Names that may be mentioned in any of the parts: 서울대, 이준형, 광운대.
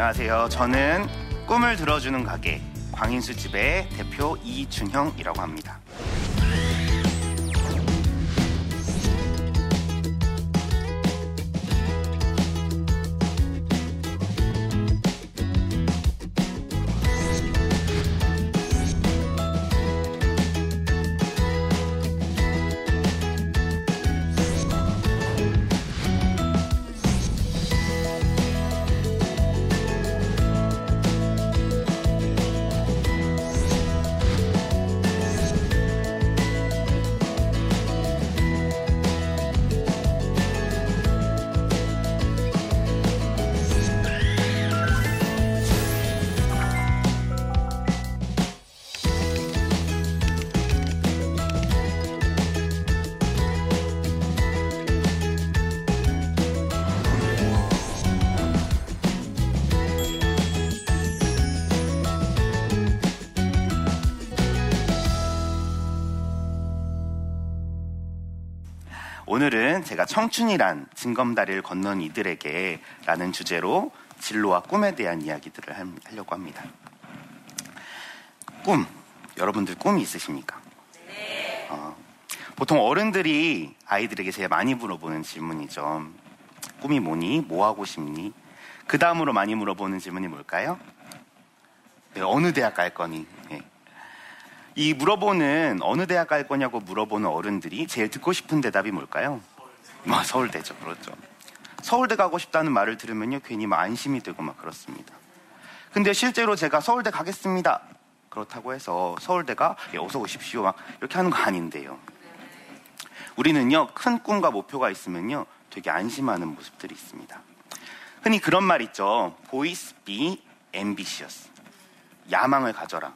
안녕하세요. 저는 꿈을 들어주는 가게 광인수집의 대표 이준형이라고 합니다. 오늘은 제가 청춘이란 징검다리를 건넌 이들에게 라는 주제로 진로와 꿈에 대한 이야기들을 하려고 합니다. 꿈, 여러분들 꿈이 있으십니까? 네. 보통 어른들이 아이들에게 제일 많이 물어보는 질문이죠. 꿈이 뭐니? 뭐 하고 싶니? 그 다음으로 많이 물어보는 질문이 뭘까요? 네, 어느 대학 갈 거니? 네. 이 물어보는 어느 대학 갈 거냐고 물어보는 어른들이 제일 듣고 싶은 대답이 뭘까요? 서울대죠. 그렇죠. 서울대 가고 싶다는 말을 들으면요 괜히 안심이 되고 그렇습니다. 근데 실제로 제가 서울대 가겠습니다 그렇다고 해서 서울대가 예, 어서 오십시오 이렇게 하는 거 아닌데요. 우리는요 큰 꿈과 목표가 있으면요 되게 안심하는 모습들이 있습니다. 흔히 그런 말 있죠. Boys be ambitious. 야망을 가져라.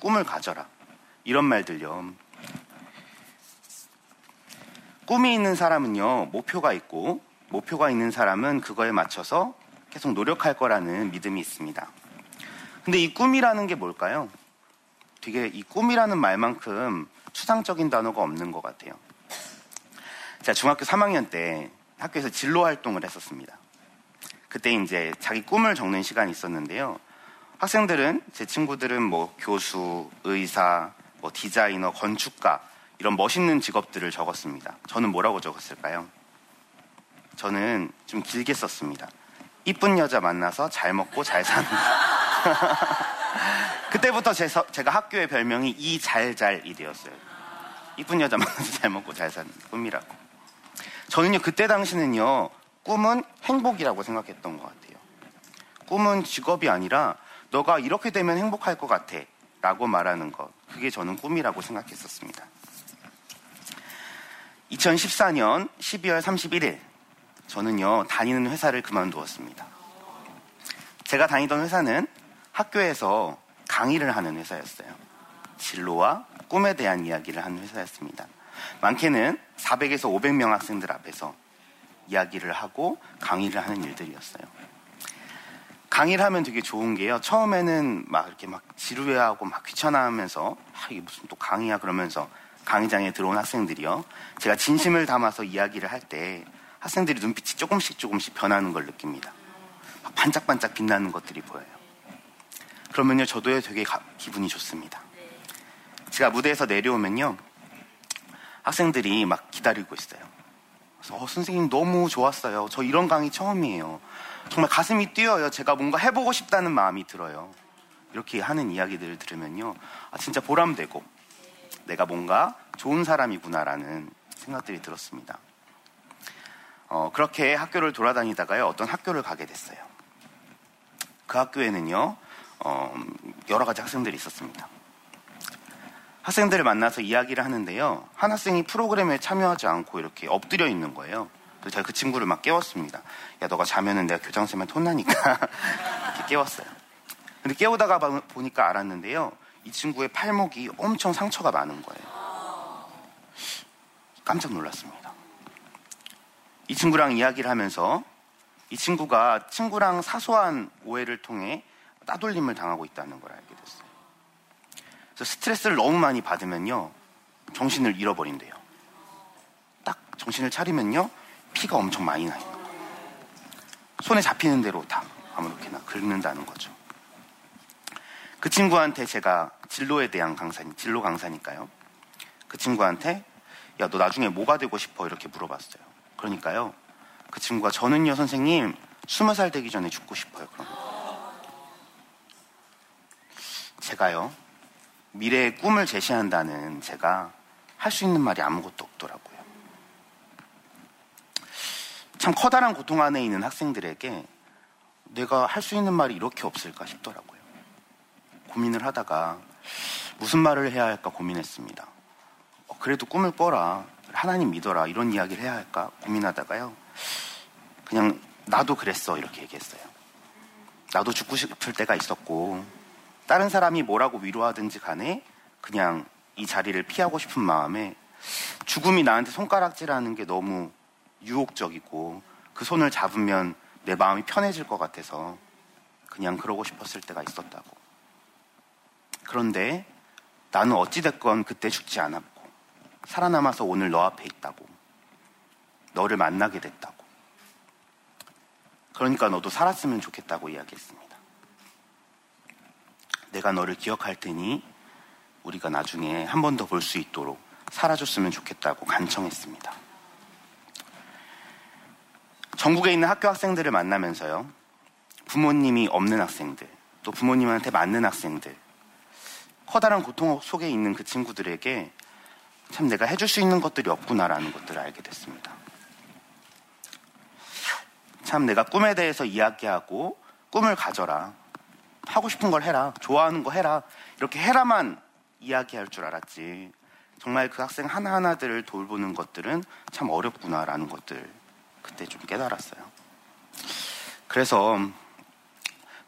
꿈을 가져라. 이런 말들요. 꿈이 있는 사람은요, 목표가 있고, 목표가 있는 사람은 그거에 맞춰서 계속 노력할 거라는 믿음이 있습니다. 근데 이 꿈이라는 게 뭘까요? 되게 이 꿈이라는 말만큼 추상적인 단어가 없는 것 같아요. 제가 중학교 3학년 때 학교에서 진로 활동을 했었습니다. 그때 이제 자기 꿈을 적는 시간이 있었는데요. 학생들은 제 친구들은 교수, 의사, 디자이너, 건축가 이런 멋있는 직업들을 적었습니다. 저는 뭐라고 적었을까요? 저는 좀 길게 썼습니다. 이쁜 여자 만나서 잘 먹고 잘 사는 그때부터 제가 학교의 별명이 이잘잘이 되었어요. 이쁜 여자 만나서 잘 먹고 잘 사는 꿈이라고. 저는요 그때 당시는요 꿈은 행복이라고 생각했던 것 같아요. 꿈은 직업이 아니라 너가 이렇게 되면 행복할 것 같아 라고 말하는 것, 그게 저는 꿈이라고 생각했었습니다. 2014년 12월 31일 저는요 다니는 회사를 그만두었습니다. 제가 다니던 회사는 학교에서 강의를 하는 회사였어요. 진로와 꿈에 대한 이야기를 하는 회사였습니다. 많게는 400에서 500명 학생들 앞에서 이야기를 하고 강의를 하는 일들이었어요. 강의를 하면 되게 좋은 게요. 처음에는 이렇게 지루해하고 귀찮아하면서 이게 무슨 또 강의야 그러면서 강의장에 들어온 학생들이요. 제가 진심을 담아서 이야기를 할 때 학생들이 눈빛이 조금씩 변하는 걸 느낍니다. 반짝반짝 빛나는 것들이 보여요. 그러면요 저도 되게 기분이 좋습니다. 제가 무대에서 내려오면요 학생들이 기다리고 있어요. 그래서 선생님 너무 좋았어요. 저 이런 강의 처음이에요. 정말 가슴이 뛰어요. 제가 뭔가 해보고 싶다는 마음이 들어요. 이렇게 하는 이야기들을 들으면요. 진짜 보람되고 내가 뭔가 좋은 사람이구나라는 생각들이 들었습니다. 그렇게 학교를 돌아다니다가요. 어떤 학교를 가게 됐어요. 그 학교에는요. 여러 가지 학생들이 있었습니다. 학생들을 만나서 이야기를 하는데요. 한 학생이 프로그램에 참여하지 않고 이렇게 엎드려 있는 거예요. 그래서 제가 그 친구를 깨웠습니다. 야, 너가 자면은 내가 교장쌤한테 혼나니까 이렇게 깨웠어요. 근데 깨우다가 보니까 알았는데요. 이 친구의 팔목이 엄청 상처가 많은 거예요. 깜짝 놀랐습니다. 이 친구랑 이야기를 하면서 이 친구가 친구랑 사소한 오해를 통해 따돌림을 당하고 있다는 걸 알게 됐어요. 그래서 스트레스를 너무 많이 받으면요. 정신을 잃어버린대요. 딱 정신을 차리면요. 피가 엄청 많이 나 있는 거예요. 손에 잡히는 대로 다 아무렇게나 긁는다는 거죠. 그 친구한테 제가 진로에 대한 진로 강사니까요. 그 친구한테 야, 너 나중에 뭐가 되고 싶어? 이렇게 물어봤어요. 그러니까요. 그 친구가 저는요, 선생님 20살 되기 전에 죽고 싶어요. 그런 거. 제가요, 미래의 꿈을 제시한다는 제가 할 수 있는 말이 아무것도 없더라고요. 참 커다란 고통 안에 있는 학생들에게 내가 할 수 있는 말이 이렇게 없을까 싶더라고요. 고민을 하다가 무슨 말을 해야 할까 고민했습니다. 그래도 꿈을 꿔라, 하나님 믿어라 이런 이야기를 해야 할까 고민하다가요, 그냥 나도 그랬어 이렇게 얘기했어요. 나도 죽고 싶을 때가 있었고 다른 사람이 뭐라고 위로하든지 간에 그냥 이 자리를 피하고 싶은 마음에 죽음이 나한테 손가락질하는 게 너무 유혹적이고 그 손을 잡으면 내 마음이 편해질 것 같아서 그냥 그러고 싶었을 때가 있었다고. 그런데 나는 어찌됐건 그때 죽지 않았고 살아남아서 오늘 너 앞에 있다고, 너를 만나게 됐다고, 그러니까 너도 살았으면 좋겠다고 이야기했습니다. 내가 너를 기억할 테니 우리가 나중에 한 번 더 볼 수 있도록 살아줬으면 좋겠다고 간청했습니다. 전국에 있는 학교 학생들을 만나면서요, 부모님이 없는 학생들, 또 부모님한테 맞는 학생들, 커다란 고통 속에 있는 그 친구들에게 참 내가 해줄 수 있는 것들이 없구나라는 것들을 알게 됐습니다. 참 내가 꿈에 대해서 이야기하고 꿈을 가져라, 하고 싶은 걸 해라, 좋아하는 거 해라, 이렇게 해라만 이야기할 줄 알았지 정말 그 학생 하나하나들을 돌보는 것들은 참 어렵구나라는 것들 그때 좀 깨달았어요. 그래서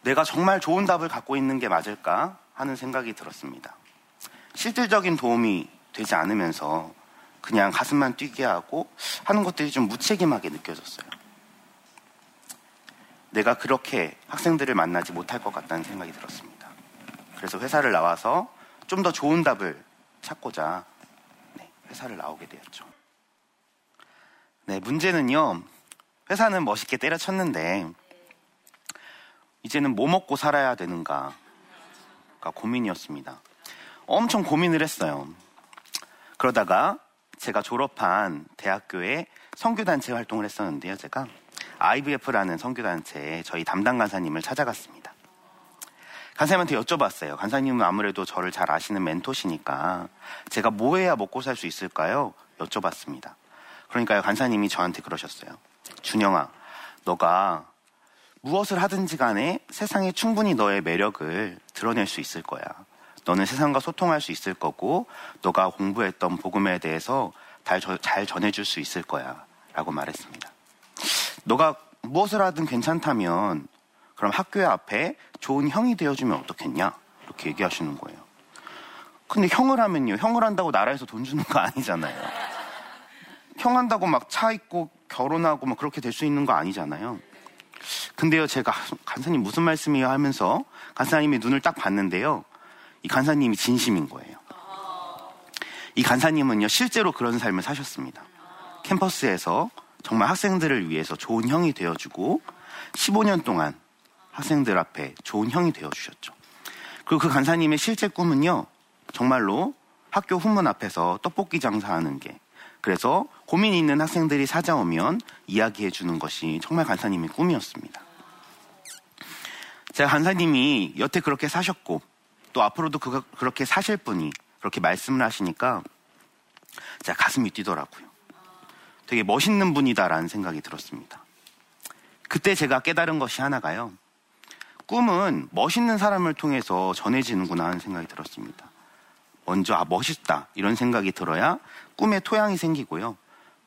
내가 정말 좋은 답을 갖고 있는 게 맞을까 하는 생각이 들었습니다. 실질적인 도움이 되지 않으면서 그냥 가슴만 뛰게 하고 하는 것들이 좀 무책임하게 느껴졌어요. 내가 그렇게 학생들을 만나지 못할 것 같다는 생각이 들었습니다. 그래서 회사를 나와서 좀 더 좋은 답을 찾고자 회사를 나오게 되었죠. 문제는요, 회사는 멋있게 때려쳤는데 이제는 뭐 먹고 살아야 되는가가 고민이었습니다. 엄청 고민을 했어요. 그러다가 제가 졸업한 대학교에 선교단체 활동을 했었는데요, 제가 IBF라는 선교단체에 저희 담당 간사님을 찾아갔습니다. 간사님한테 여쭤봤어요. 간사님은 아무래도 저를 잘 아시는 멘토시니까 제가 뭐 해야 먹고 살 수 있을까요? 여쭤봤습니다. 그러니까요, 간사님이 저한테 그러셨어요. 준영아, 너가 무엇을 하든지 간에 세상에 충분히 너의 매력을 드러낼 수 있을 거야. 너는 세상과 소통할 수 있을 거고 너가 공부했던 복음에 대해서 잘 전해줄 수 있을 거야 라고 말했습니다. 너가 무엇을 하든 괜찮다면 그럼 학교 앞에 좋은 형이 되어주면 어떻겠냐 이렇게 얘기하시는 거예요. 근데 형을 하면요, 형을 한다고 나라에서 돈 주는 거 아니잖아요. 형 한다고 막 차 있고 결혼하고 막 그렇게 될 수 있는 거 아니잖아요. 근데요, 제가 간사님 무슨 말씀이에요 하면서 간사님의 눈을 딱 봤는데요, 이 간사님이 진심인 거예요. 이 간사님은요, 실제로 그런 삶을 사셨습니다. 캠퍼스에서 정말 학생들을 위해서 좋은 형이 되어주고 15년 동안 학생들 앞에 좋은 형이 되어주셨죠. 그리고 그 간사님의 실제 꿈은요, 정말로 학교 후문 앞에서 떡볶이 장사하는 게, 그래서 고민이 있는 학생들이 찾아오면 이야기해주는 것이 정말 간사님의 꿈이었습니다. 제가 간사님이 여태 그렇게 사셨고 또 앞으로도 그렇게 사실 분이 그렇게 말씀을 하시니까 제가 가슴이 뛰더라고요. 되게 멋있는 분이다라는 생각이 들었습니다. 그때 제가 깨달은 것이 하나가요, 꿈은 멋있는 사람을 통해서 전해지는구나 하는 생각이 들었습니다. 먼저 멋있다 이런 생각이 들어야 꿈에 토양이 생기고요,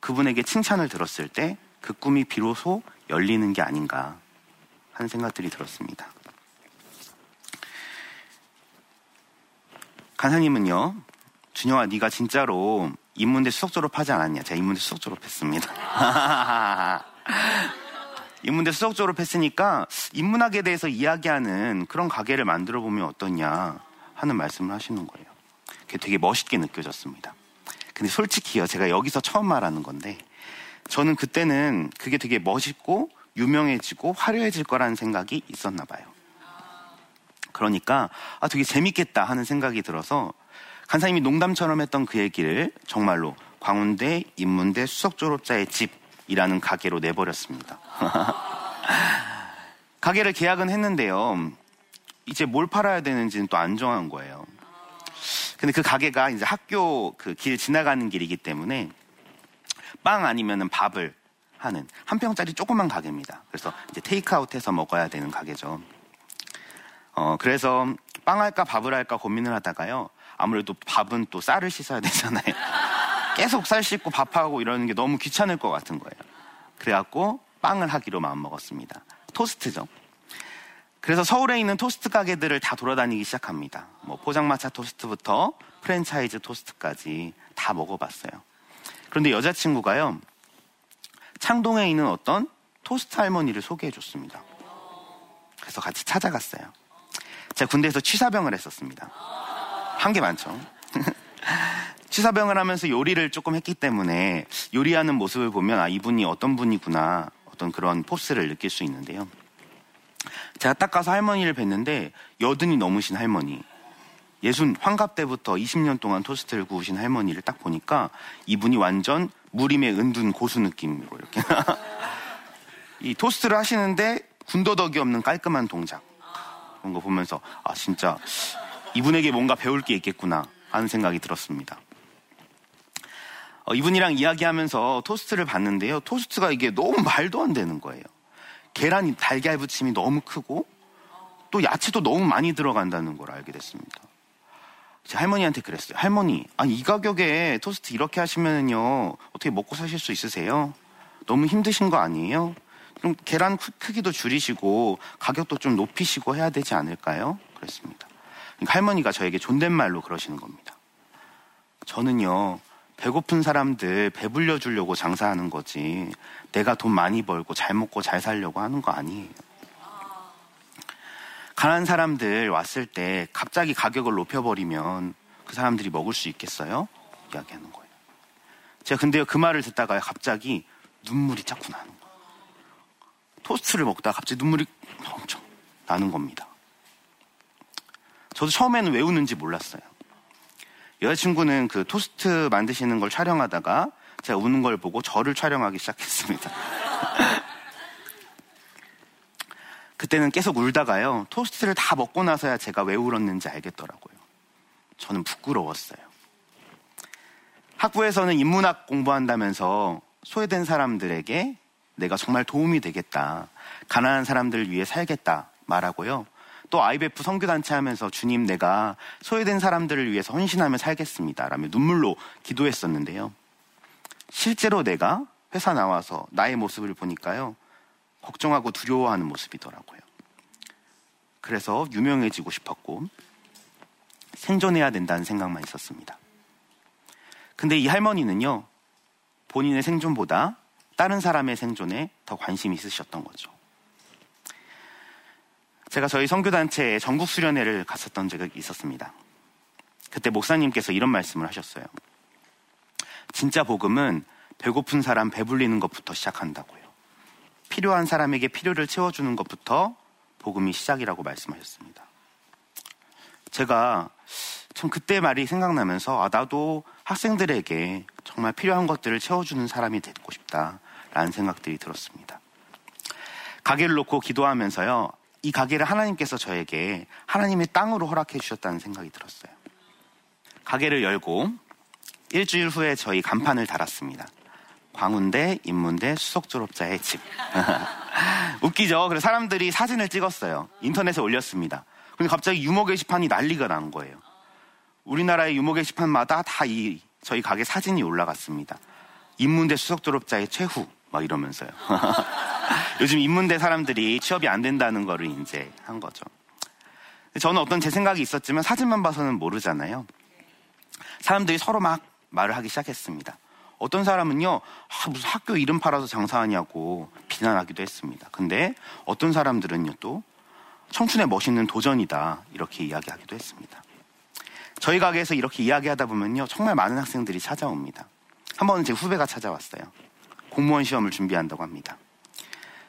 그분에게 칭찬을 들었을 때 그 꿈이 비로소 열리는 게 아닌가 하는 생각들이 들었습니다. 간사님은요, 준영아 네가 진짜로 인문대 수석 졸업하지 않았냐? 제가 인문대 수석 졸업했습니다. 인문대 수석 졸업했으니까 인문학에 대해서 이야기하는 그런 가게를 만들어 보면 어떠냐 하는 말씀을 하시는 거예요. 그게 되게 멋있게 느껴졌습니다. 근데 솔직히요, 제가 여기서 처음 말하는 건데 저는 그때는 그게 되게 멋있고 유명해지고 화려해질 거라는 생각이 있었나 봐요. 그러니까 아 되게 재밌겠다 하는 생각이 들어서 간사님이 농담처럼 했던 그 얘기를 정말로 광운대, 인문대 수석 졸업자의 집이라는 가게로 내버렸습니다. 가게를 계약은 했는데요. 이제 뭘 팔아야 되는지는 또 안 정한 거예요. 근데 그 가게가 이제 학교 그 길 지나가는 길이기 때문에 빵 아니면은 밥을 하는 한 평짜리 조그만 가게입니다. 그래서 이제 테이크아웃해서 먹어야 되는 가게죠. 그래서 빵 할까 밥을 할까 고민을 하다가요. 아무래도 밥은 또 쌀을 씻어야 되잖아요. 계속 쌀 씻고 밥하고 이러는 게 너무 귀찮을 것 같은 거예요. 그래갖고 빵을 하기로 마음먹었습니다. 토스트죠. 그래서 서울에 있는 토스트 가게들을 다 돌아다니기 시작합니다. 뭐 포장마차 토스트부터 프랜차이즈 토스트까지 다 먹어봤어요. 그런데 여자친구가요. 창동에 있는 어떤 토스트 할머니를 소개해줬습니다. 그래서 같이 찾아갔어요. 제가 군대에서 취사병을 했었습니다. 한 게 많죠. 취사병을 하면서 요리를 조금 했기 때문에 요리하는 모습을 보면 아 이분이 어떤 분이구나 어떤 그런 포스를 느낄 수 있는데요. 제가 딱 가서 할머니를 뵀는데 80이 넘으신 할머니 60 환갑 때부터 20년 동안 토스트를 구우신 할머니를 딱 보니까 이분이 완전 무림의 은둔 고수 느낌으로 이렇게 이 토스트를 하시는데 군더더기 없는 깔끔한 동작 그런 거 보면서 아 진짜 이분에게 뭔가 배울 게 있겠구나 하는 생각이 들었습니다. 이분이랑 이야기하면서 토스트를 봤는데요. 토스트가 이게 너무 말도 안 되는 거예요. 계란이 달걀 부침이 너무 크고 또 야채도 너무 많이 들어간다는 걸 알게 됐습니다. 제 할머니한테 그랬어요. 할머니, 아니 이 가격에 토스트 이렇게 하시면은요 어떻게 먹고 사실 수 있으세요? 너무 힘드신 거 아니에요? 좀 계란 크기도 줄이시고 가격도 좀 높이시고 해야 되지 않을까요? 그랬습니다. 그러니까 할머니가 저에게 존댓말로 그러시는 겁니다. 저는요 배고픈 사람들 배불려 주려고 장사하는 거지 내가 돈 많이 벌고 잘 먹고 잘 살려고 하는 거 아니에요. 가난한 사람들 왔을 때 갑자기 가격을 높여버리면 그 사람들이 먹을 수 있겠어요? 이야기하는 거예요. 제가 근데요 그 말을 듣다가 갑자기 눈물이 자꾸 나는 거예요. 토스트를 먹다가 갑자기 눈물이 엄청 나는 겁니다. 저도 처음에는 왜 우는지 몰랐어요. 여자친구는 그 토스트 만드시는 걸 촬영하다가 제가 우는 걸 보고 저를 촬영하기 시작했습니다. 그때는 계속 울다가요. 토스트를 다 먹고 나서야 제가 왜 울었는지 알겠더라고요. 저는 부끄러웠어요. 학부에서는 인문학 공부한다면서 소외된 사람들에게 내가 정말 도움이 되겠다. 가난한 사람들을 위해 살겠다 말하고요. 또 IBF 선교단체 하면서 주님 내가 소외된 사람들을 위해서 헌신하며 살겠습니다 라며 눈물로 기도했었는데요. 실제로 내가 회사 나와서 나의 모습을 보니까요. 걱정하고 두려워하는 모습이더라고요. 그래서 유명해지고 싶었고 생존해야 된다는 생각만 있었습니다. 근데 이 할머니는요. 본인의 생존보다 다른 사람의 생존에 더 관심이 있으셨던 거죠. 제가 저희 선교단체에 전국 수련회를 갔었던 적이 있었습니다. 그때 목사님께서 이런 말씀을 하셨어요. 진짜 복음은 배고픈 사람 배불리는 것부터 시작한다고요. 필요한 사람에게 필요를 채워주는 것부터 복음이 시작이라고 말씀하셨습니다. 제가 참 그때 말이 생각나면서 아, 나도 학생들에게 정말 필요한 것들을 채워주는 사람이 되고 싶다라는 생각들이 들었습니다. 가게를 놓고 기도하면서요. 이 가게를 하나님께서 저에게 하나님의 땅으로 허락해 주셨다는 생각이 들었어요. 가게를 열고 일주일 후에 저희 간판을 달았습니다. 광운대, 인문대, 수석 졸업자의 집. 웃기죠? 그래서 사람들이 사진을 찍었어요. 인터넷에 올렸습니다. 근데 갑자기 유머 게시판이 난리가 난 거예요. 우리나라의 유머 게시판마다 다 이 저희 가게 사진이 올라갔습니다. 인문대 수석 졸업자의 최후 막 이러면서요. 요즘 인문대 사람들이 취업이 안 된다는 거를 이제 한 거죠. 저는 어떤 제 생각이 있었지만 사진만 봐서는 모르잖아요. 사람들이 서로 막 말을 하기 시작했습니다. 어떤 사람은요, 아, 무슨 학교 이름 팔아서 장사하냐고 비난하기도 했습니다. 근데 어떤 사람들은요 또 청춘의 멋있는 도전이다 이렇게 이야기하기도 했습니다. 저희 가게에서 이렇게 이야기하다 보면요 정말 많은 학생들이 찾아옵니다. 한 번은 제 후배가 찾아왔어요. 공무원 시험을 준비한다고 합니다.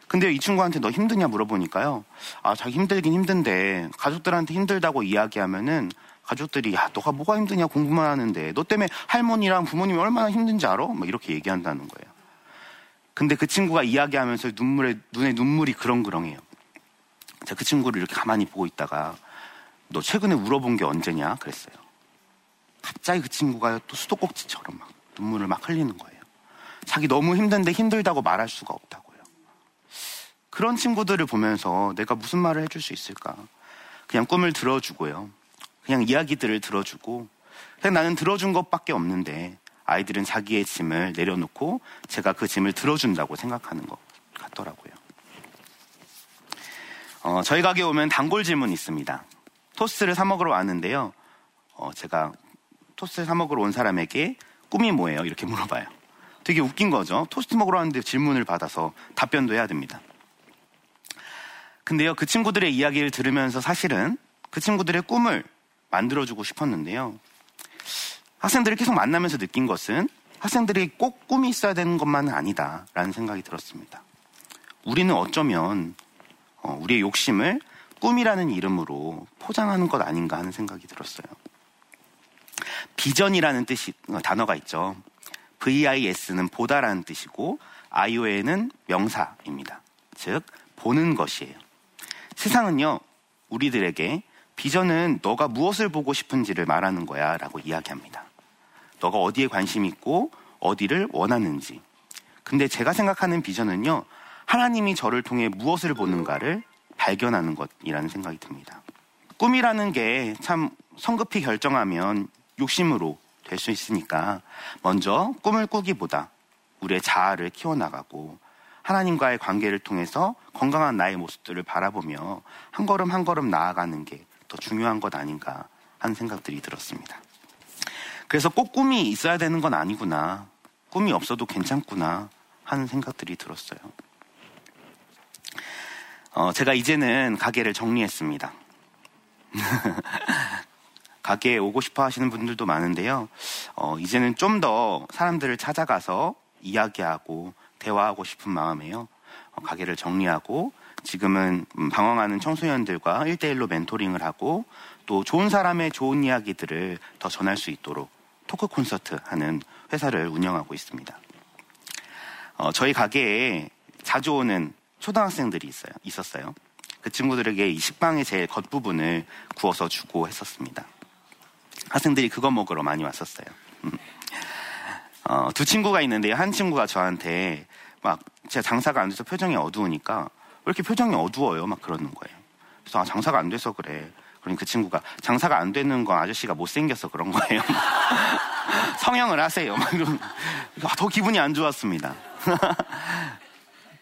근데 이 친구한테 너 힘드냐 물어보니까요. 아, 자기 힘들긴 힘든데 가족들한테 힘들다고 이야기하면은 가족들이 야, 너가 뭐가 힘드냐 공부만 하는데 너 때문에 할머니랑 부모님이 얼마나 힘든지 알아? 막 이렇게 얘기한다는 거예요. 근데 그 친구가 이야기하면서 눈에 눈물이 그렁그렁해요. 제가 그 친구를 이렇게 가만히 보고 있다가 너 최근에 울어본 게 언제냐? 그랬어요. 갑자기 그 친구가 또 수도꼭지처럼 막 눈물을 막 흘리는 거예요. 자기 너무 힘든데 힘들다고 말할 수가 없다고요. 그런 친구들을 보면서 내가 무슨 말을 해줄 수 있을까? 그냥 꿈을 들어주고요. 그냥 이야기들을 들어주고 그냥 나는 들어준 것밖에 없는데 아이들은 자기의 짐을 내려놓고 제가 그 짐을 들어준다고 생각하는 것 같더라고요. 저희 가게 오면 단골 질문이 있습니다. 토스트를 사 먹으러 왔는데요. 제가 토스트를 사 먹으러 온 사람에게 꿈이 뭐예요? 이렇게 물어봐요. 되게 웃긴 거죠. 토스트 먹으러 왔는데 질문을 받아서 답변도 해야 됩니다. 근데요, 그 친구들의 이야기를 들으면서 사실은 그 친구들의 꿈을 만들어주고 싶었는데요. 학생들을 계속 만나면서 느낀 것은 학생들이 꼭 꿈이 있어야 되는 것만은 아니다라는 생각이 들었습니다. 우리는 어쩌면 우리의 욕심을 꿈이라는 이름으로 포장하는 것 아닌가 하는 생각이 들었어요. 비전이라는 뜻이 단어가 있죠. VIS는 보다라는 뜻이고 ION은 명사입니다. 즉 보는 것이에요. 세상은요, 우리들에게 비전은 너가 무엇을 보고 싶은지를 말하는 거야 라고 이야기합니다. 너가 어디에 관심이 있고 어디를 원하는지. 근데 제가 생각하는 비전은요, 하나님이 저를 통해 무엇을 보는가를 발견하는 것이라는 생각이 듭니다. 꿈이라는 게 참 성급히 결정하면 욕심으로 될 수 있으니까 먼저 꿈을 꾸기보다 우리의 자아를 키워나가고 하나님과의 관계를 통해서 건강한 나의 모습들을 바라보며 한 걸음 한 걸음 나아가는 게 더 중요한 것 아닌가 하는 생각들이 들었습니다. 그래서 꼭 꿈이 있어야 되는 건 아니구나, 꿈이 없어도 괜찮구나 하는 생각들이 들었어요. 제가 이제는 가게를 정리했습니다. 가게에 오고 싶어 하시는 분들도 많은데요. 이제는 좀 더 사람들을 찾아가서 이야기하고 대화하고 싶은 마음에요. 가게를 정리하고 지금은 방황하는 청소년들과 1대1로 멘토링을 하고 또 좋은 사람의 좋은 이야기들을 더 전할 수 있도록 토크 콘서트 하는 회사를 운영하고 있습니다. 저희 가게에 자주 오는 초등학생들이 있었어요. 그 친구들에게 이 식빵의 제일 겉부분을 구워서 주고 했었습니다. 학생들이 그거 먹으러 많이 왔었어요. 두 친구가 있는데 한 친구가 저한테 막 제가 장사가 안 돼서 표정이 어두우니까 왜 이렇게 표정이 어두워요? 막 그러는 거예요. 그래서 아, 장사가 안 돼서 그래. 그러니 그 친구가 장사가 안 되는 건 아저씨가 못생겨서 그런 거예요. 성형을 하세요. 막 이런. 더 기분이 안 좋았습니다.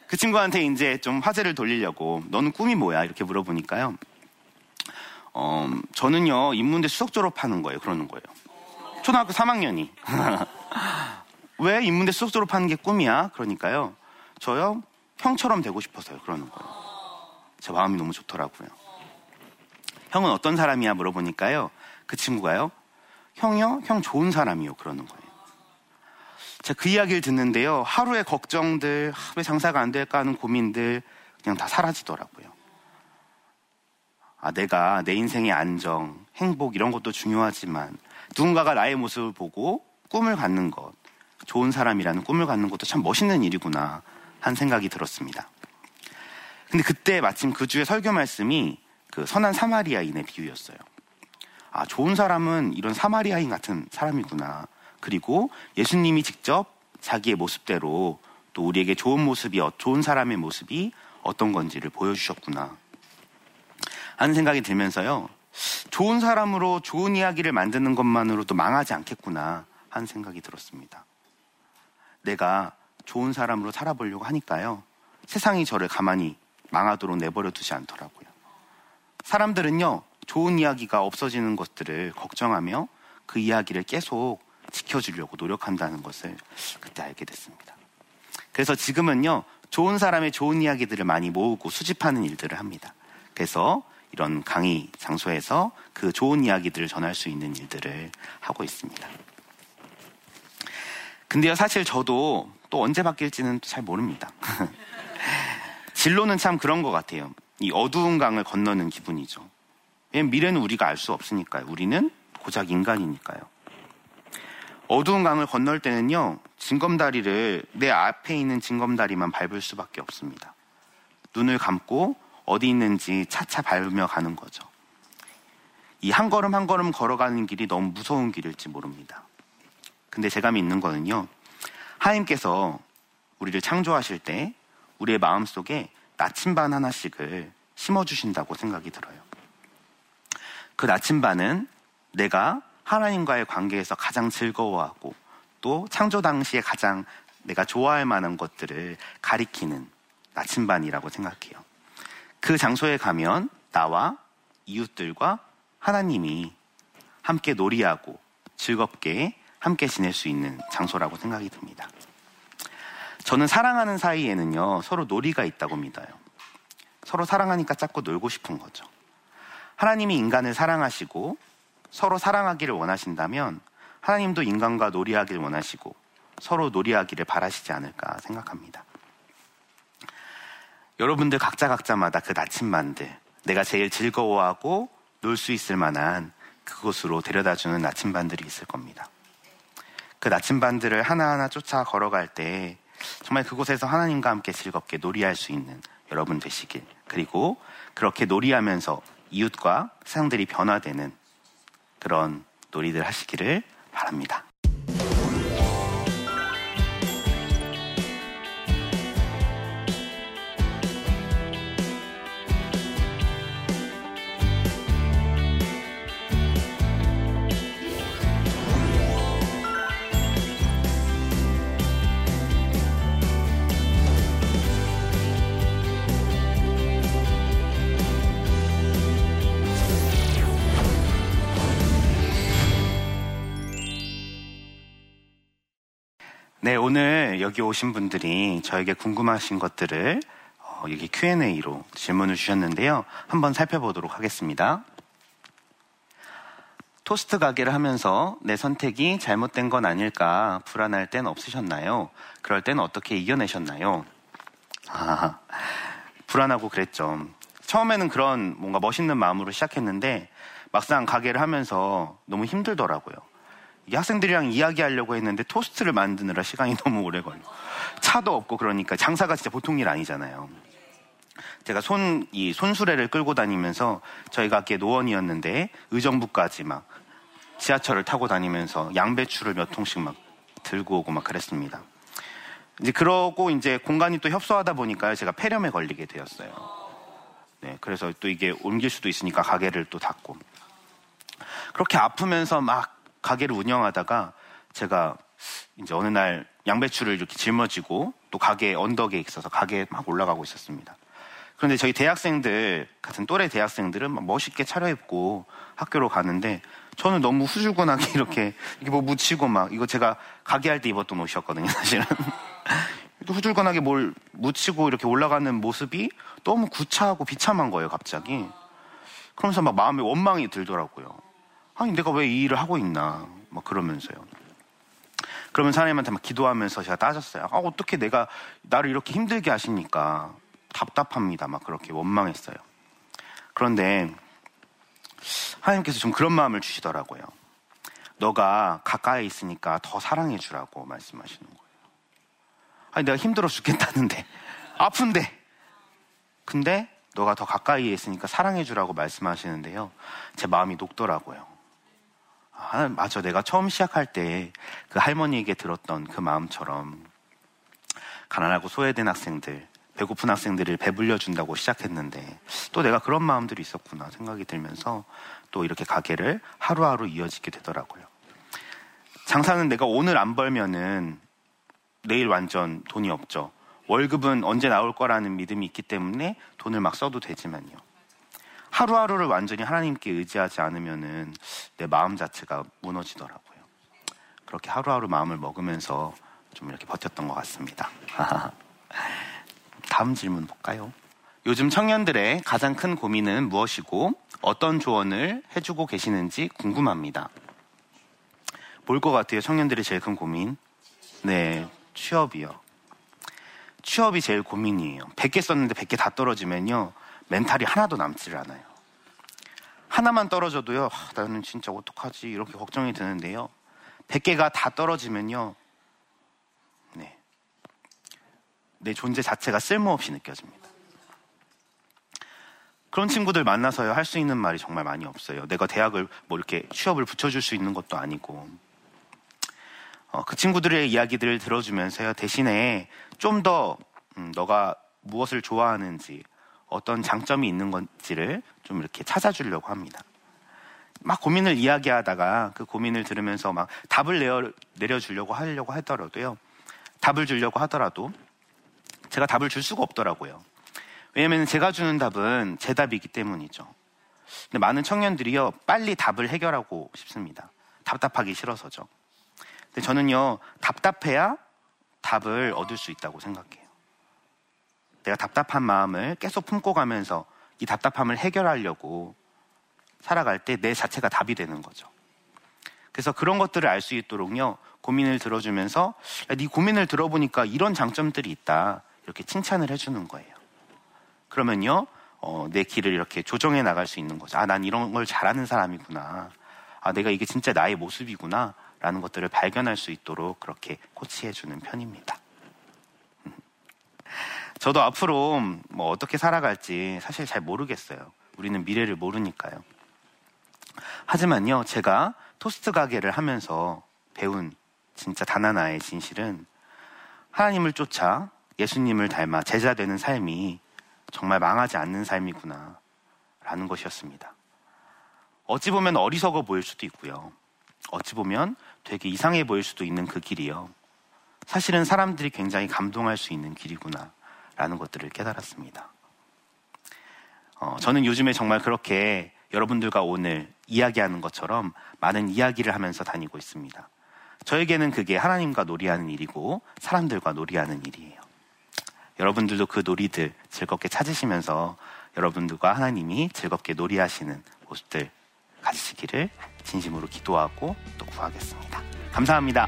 그 친구한테 이제 좀 화제를 돌리려고 너는 꿈이 뭐야? 이렇게 물어보니까요. 저는요 인문대 수석 졸업하는 거예요. 그러는 거예요. 초등학교 3학년이. 왜 인문대 수석 졸업하는 게 꿈이야? 그러니까요. 저요 형처럼 되고 싶어서요. 그러는 거예요. 제 마음이 너무 좋더라고요. 형은 어떤 사람이야? 물어보니까요. 그 친구가요. 형이요? 형 좋은 사람이요. 그러는 거예요. 제가 그 이야기를 듣는데요. 하루의 걱정들, 왜 장사가 안 될까 하는 고민들 그냥 다 사라지더라고요. 아, 내가 내 인생의 안정, 행복 이런 것도 중요하지만 누군가가 나의 모습을 보고 꿈을 갖는 것, 좋은 사람이라는 꿈을 갖는 것도 참 멋있는 일이구나 한 생각이 들었습니다. 근데 그때 마침 그 주의 설교 말씀이 그 선한 사마리아인의 비유였어요. 아, 좋은 사람은 이런 사마리아인 같은 사람이구나. 그리고 예수님이 직접 자기의 모습대로 또 우리에게 좋은 사람의 모습이 어떤 건지를 보여주셨구나 하는 생각이 들면서요. 좋은 사람으로 좋은 이야기를 만드는 것만으로도 망하지 않겠구나 하는 생각이 들었습니다. 내가 좋은 사람으로 살아보려고 하니까요. 세상이 저를 가만히 망하도록 내버려 두지 않더라고요. 사람들은요, 좋은 이야기가 없어지는 것들을 걱정하며 그 이야기를 계속 지켜주려고 노력한다는 것을 그때 알게 됐습니다. 그래서 지금은요, 좋은 사람의 좋은 이야기들을 많이 모으고 수집하는 일들을 합니다. 그래서 이런 강의 장소에서 그 좋은 이야기들을 전할 수 있는 일들을 하고 있습니다. 근데요, 사실 저도 또 언제 바뀔지는 잘 모릅니다. 진로는 참 그런 것 같아요. 이 어두운 강을 건너는 기분이죠. 왜냐면 미래는 우리가 알 수 없으니까요. 우리는 고작 인간이니까요. 어두운 강을 건널 때는요, 징검다리를, 내 앞에 있는 징검다리만 밟을 수밖에 없습니다. 눈을 감고 어디 있는지 차차 밟으며 가는 거죠. 이 한 걸음 한 걸음 걸어가는 길이 너무 무서운 길일지 모릅니다. 근데 제가 믿는 거는요, 하나님께서 우리를 창조하실 때 우리의 마음속에 나침반 하나씩을 심어주신다고 생각이 들어요. 그 나침반은 내가 하나님과의 관계에서 가장 즐거워하고 또 창조 당시에 가장 내가 좋아할 만한 것들을 가리키는 나침반이라고 생각해요. 그 장소에 가면 나와 이웃들과 하나님이 함께 놀이하고 즐겁게 함께 지낼 수 있는 장소라고 생각이 듭니다. 저는 사랑하는 사이에는요, 서로 놀이가 있다고 믿어요. 서로 사랑하니까 자꾸 놀고 싶은 거죠. 하나님이 인간을 사랑하시고 서로 사랑하기를 원하신다면 하나님도 인간과 놀이하기를 원하시고 서로 놀이하기를 바라시지 않을까 생각합니다. 여러분들 각자마다 그 나침반들, 내가 제일 즐거워하고 놀 수 있을 만한 그곳으로 데려다주는 나침반들이 있을 겁니다. 그 나침반들을 하나하나 쫓아 걸어갈 때 정말 그곳에서 하나님과 함께 즐겁게 놀이할 수 있는 여러분 되시길, 그리고 그렇게 놀이하면서 이웃과 세상들이 변화되는 그런 놀이들 하시기를 바랍니다. 네, 오늘 여기 오신 분들이 저에게 궁금하신 것들을 여기 Q&A로 질문을 주셨는데요. 한번 살펴보도록 하겠습니다. 토스트 가게를 하면서 내 선택이 잘못된 건 아닐까 불안할 땐 없으셨나요? 그럴 땐 어떻게 이겨내셨나요? 불안하고 그랬죠. 처음에는 그런 뭔가 멋있는 마음으로 시작했는데 막상 가게를 하면서 너무 힘들더라고요. 이 학생들이랑 이야기하려고 했는데 토스트를 만드느라 시간이 너무 오래 걸리고 차도 없고, 그러니까 장사가 진짜 보통 일 아니잖아요. 제가 손수레를 끌고 다니면서, 저희가 학교에 노원이었는데 의정부까지 막 지하철을 타고 다니면서 양배추를 몇 통씩 막 들고 오고 막 그랬습니다. 이제 그러고 이제 공간이 또 협소하다 보니까 제가 폐렴에 걸리게 되었어요. 네, 그래서 또 이게 옮길 수도 있으니까 가게를 또 닫고, 그렇게 아프면서 막 가게를 운영하다가 제가 이제 어느 날 양배추를 이렇게 짊어지고 또 가게 언덕에 있어서 가게에 막 올라가고 있었습니다. 그런데 저희 대학생들, 같은 또래 대학생들은 막 멋있게 차려입고 학교로 가는데 저는 너무 후줄근하게 이렇게 뭐 묻히고 막, 이거 제가 가게 할 때 입었던 옷이었거든요, 사실은. 후줄근하게 뭘 묻히고 이렇게 올라가는 모습이 너무 구차하고 비참한 거예요, 갑자기. 그러면서 막 마음에 원망이 들더라고요. 아니, 내가 왜 이 일을 하고 있나 막 그러면서요. 그러면서 하나님한테 막 기도하면서 제가 따졌어요. 아, 어떻게 내가 나를 이렇게 힘들게 하십니까? 답답합니다. 막 그렇게 원망했어요. 그런데 하나님께서 좀 그런 마음을 주시더라고요. 너가 가까이 있으니까 더 사랑해 주라고 말씀하시는 거예요. 아니, 내가 힘들어 죽겠다는데, 아픈데, 근데 너가 더 가까이에 있으니까 사랑해 주라고 말씀하시는데요, 제 마음이 녹더라고요. 아, 맞아. 내가 처음 시작할 때 그 할머니에게 들었던 그 마음처럼 가난하고 소외된 학생들, 배고픈 학생들을 배불려 준다고 시작했는데 또 내가 그런 마음들이 있었구나 생각이 들면서 또 이렇게 가게를 하루하루 이어지게 되더라고요. 장사는 내가 오늘 안 벌면은 내일 완전 돈이 없죠. 월급은 언제 나올 거라는 믿음이 있기 때문에 돈을 막 써도 되지만요, 하루하루를 완전히 하나님께 의지하지 않으면은 내 마음 자체가 무너지더라고요. 그렇게 하루하루 마음을 먹으면서 좀 이렇게 버텼던 것 같습니다. 다음 질문 볼까요? 요즘 청년들의 가장 큰 고민은 무엇이고 어떤 조언을 해주고 계시는지 궁금합니다. 뭘 것 같아요? 청년들의 제일 큰 고민? 네, 취업이요. 취업이 제일 고민이에요. 100개 썼는데 100개 다 떨어지면요, 멘탈이 하나도 남지를 않아요. 하나만 떨어져도요, 나는 진짜 어떡하지, 이렇게 걱정이 드는데요, 100개가 다 떨어지면요, 네, 내 존재 자체가 쓸모없이 느껴집니다. 그런 친구들 만나서요, 할 수 있는 말이 정말 많이 없어요. 내가 대학을 뭐 이렇게 취업을 붙여줄 수 있는 것도 아니고. 그 친구들의 이야기들을 들어주면서요, 대신에 좀 더 너가 무엇을 좋아하는지, 어떤 장점이 있는 건지를 좀 이렇게 찾아주려고 합니다. 막 고민을 이야기하다가 그 고민을 들으면서 막 답을 내려주려고 하려고 하더라도요, 답을 주려고 하더라도 제가 답을 줄 수가 없더라고요. 왜냐하면 제가 주는 답은 제 답이기 때문이죠. 근데 많은 청년들이요, 빨리 답을 해결하고 싶습니다. 답답하기 싫어서죠. 근데 저는요, 답답해야 답을 얻을 수 있다고 생각해요. 내가 답답한 마음을 계속 품고 가면서 이 답답함을 해결하려고 살아갈 때 내 자체가 답이 되는 거죠. 그래서 그런 것들을 알 수 있도록요, 고민을 들어주면서, 야, 네 고민을 들어보니까 이런 장점들이 있다, 이렇게 칭찬을 해주는 거예요. 그러면요, 내 길을 이렇게 조정해 나갈 수 있는 거죠. 아, 난 이런 걸 잘하는 사람이구나. 아, 내가 이게 진짜 나의 모습이구나 라는 것들을 발견할 수 있도록 그렇게 코치해주는 편입니다. 저도 앞으로 뭐 어떻게 살아갈지 사실 잘 모르겠어요. 우리는 미래를 모르니까요. 하지만요, 제가 토스트 가게를 하면서 배운 진짜 단 하나의 진실은, 하나님을 쫓아 예수님을 닮아 제자 되는 삶이 정말 망하지 않는 삶이구나 라는 것이었습니다. 어찌 보면 어리석어 보일 수도 있고요, 어찌 보면 되게 이상해 보일 수도 있는 그 길이요, 사실은 사람들이 굉장히 감동할 수 있는 길이구나 라는 것들을 깨달았습니다. 저는 요즘에 정말 그렇게 여러분들과 오늘 이야기하는 것처럼 많은 이야기를 하면서 다니고 있습니다. 저에게는 그게 하나님과 놀이하는 일이고 사람들과 놀이하는 일이에요. 여러분들도 그 놀이들 즐겁게 찾으시면서 여러분들과 하나님이 즐겁게 놀이하시는 모습들 가지시기를 진심으로 기도하고 또 구하겠습니다. 감사합니다.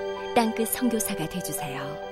땅끝 선교사가 되어주세요.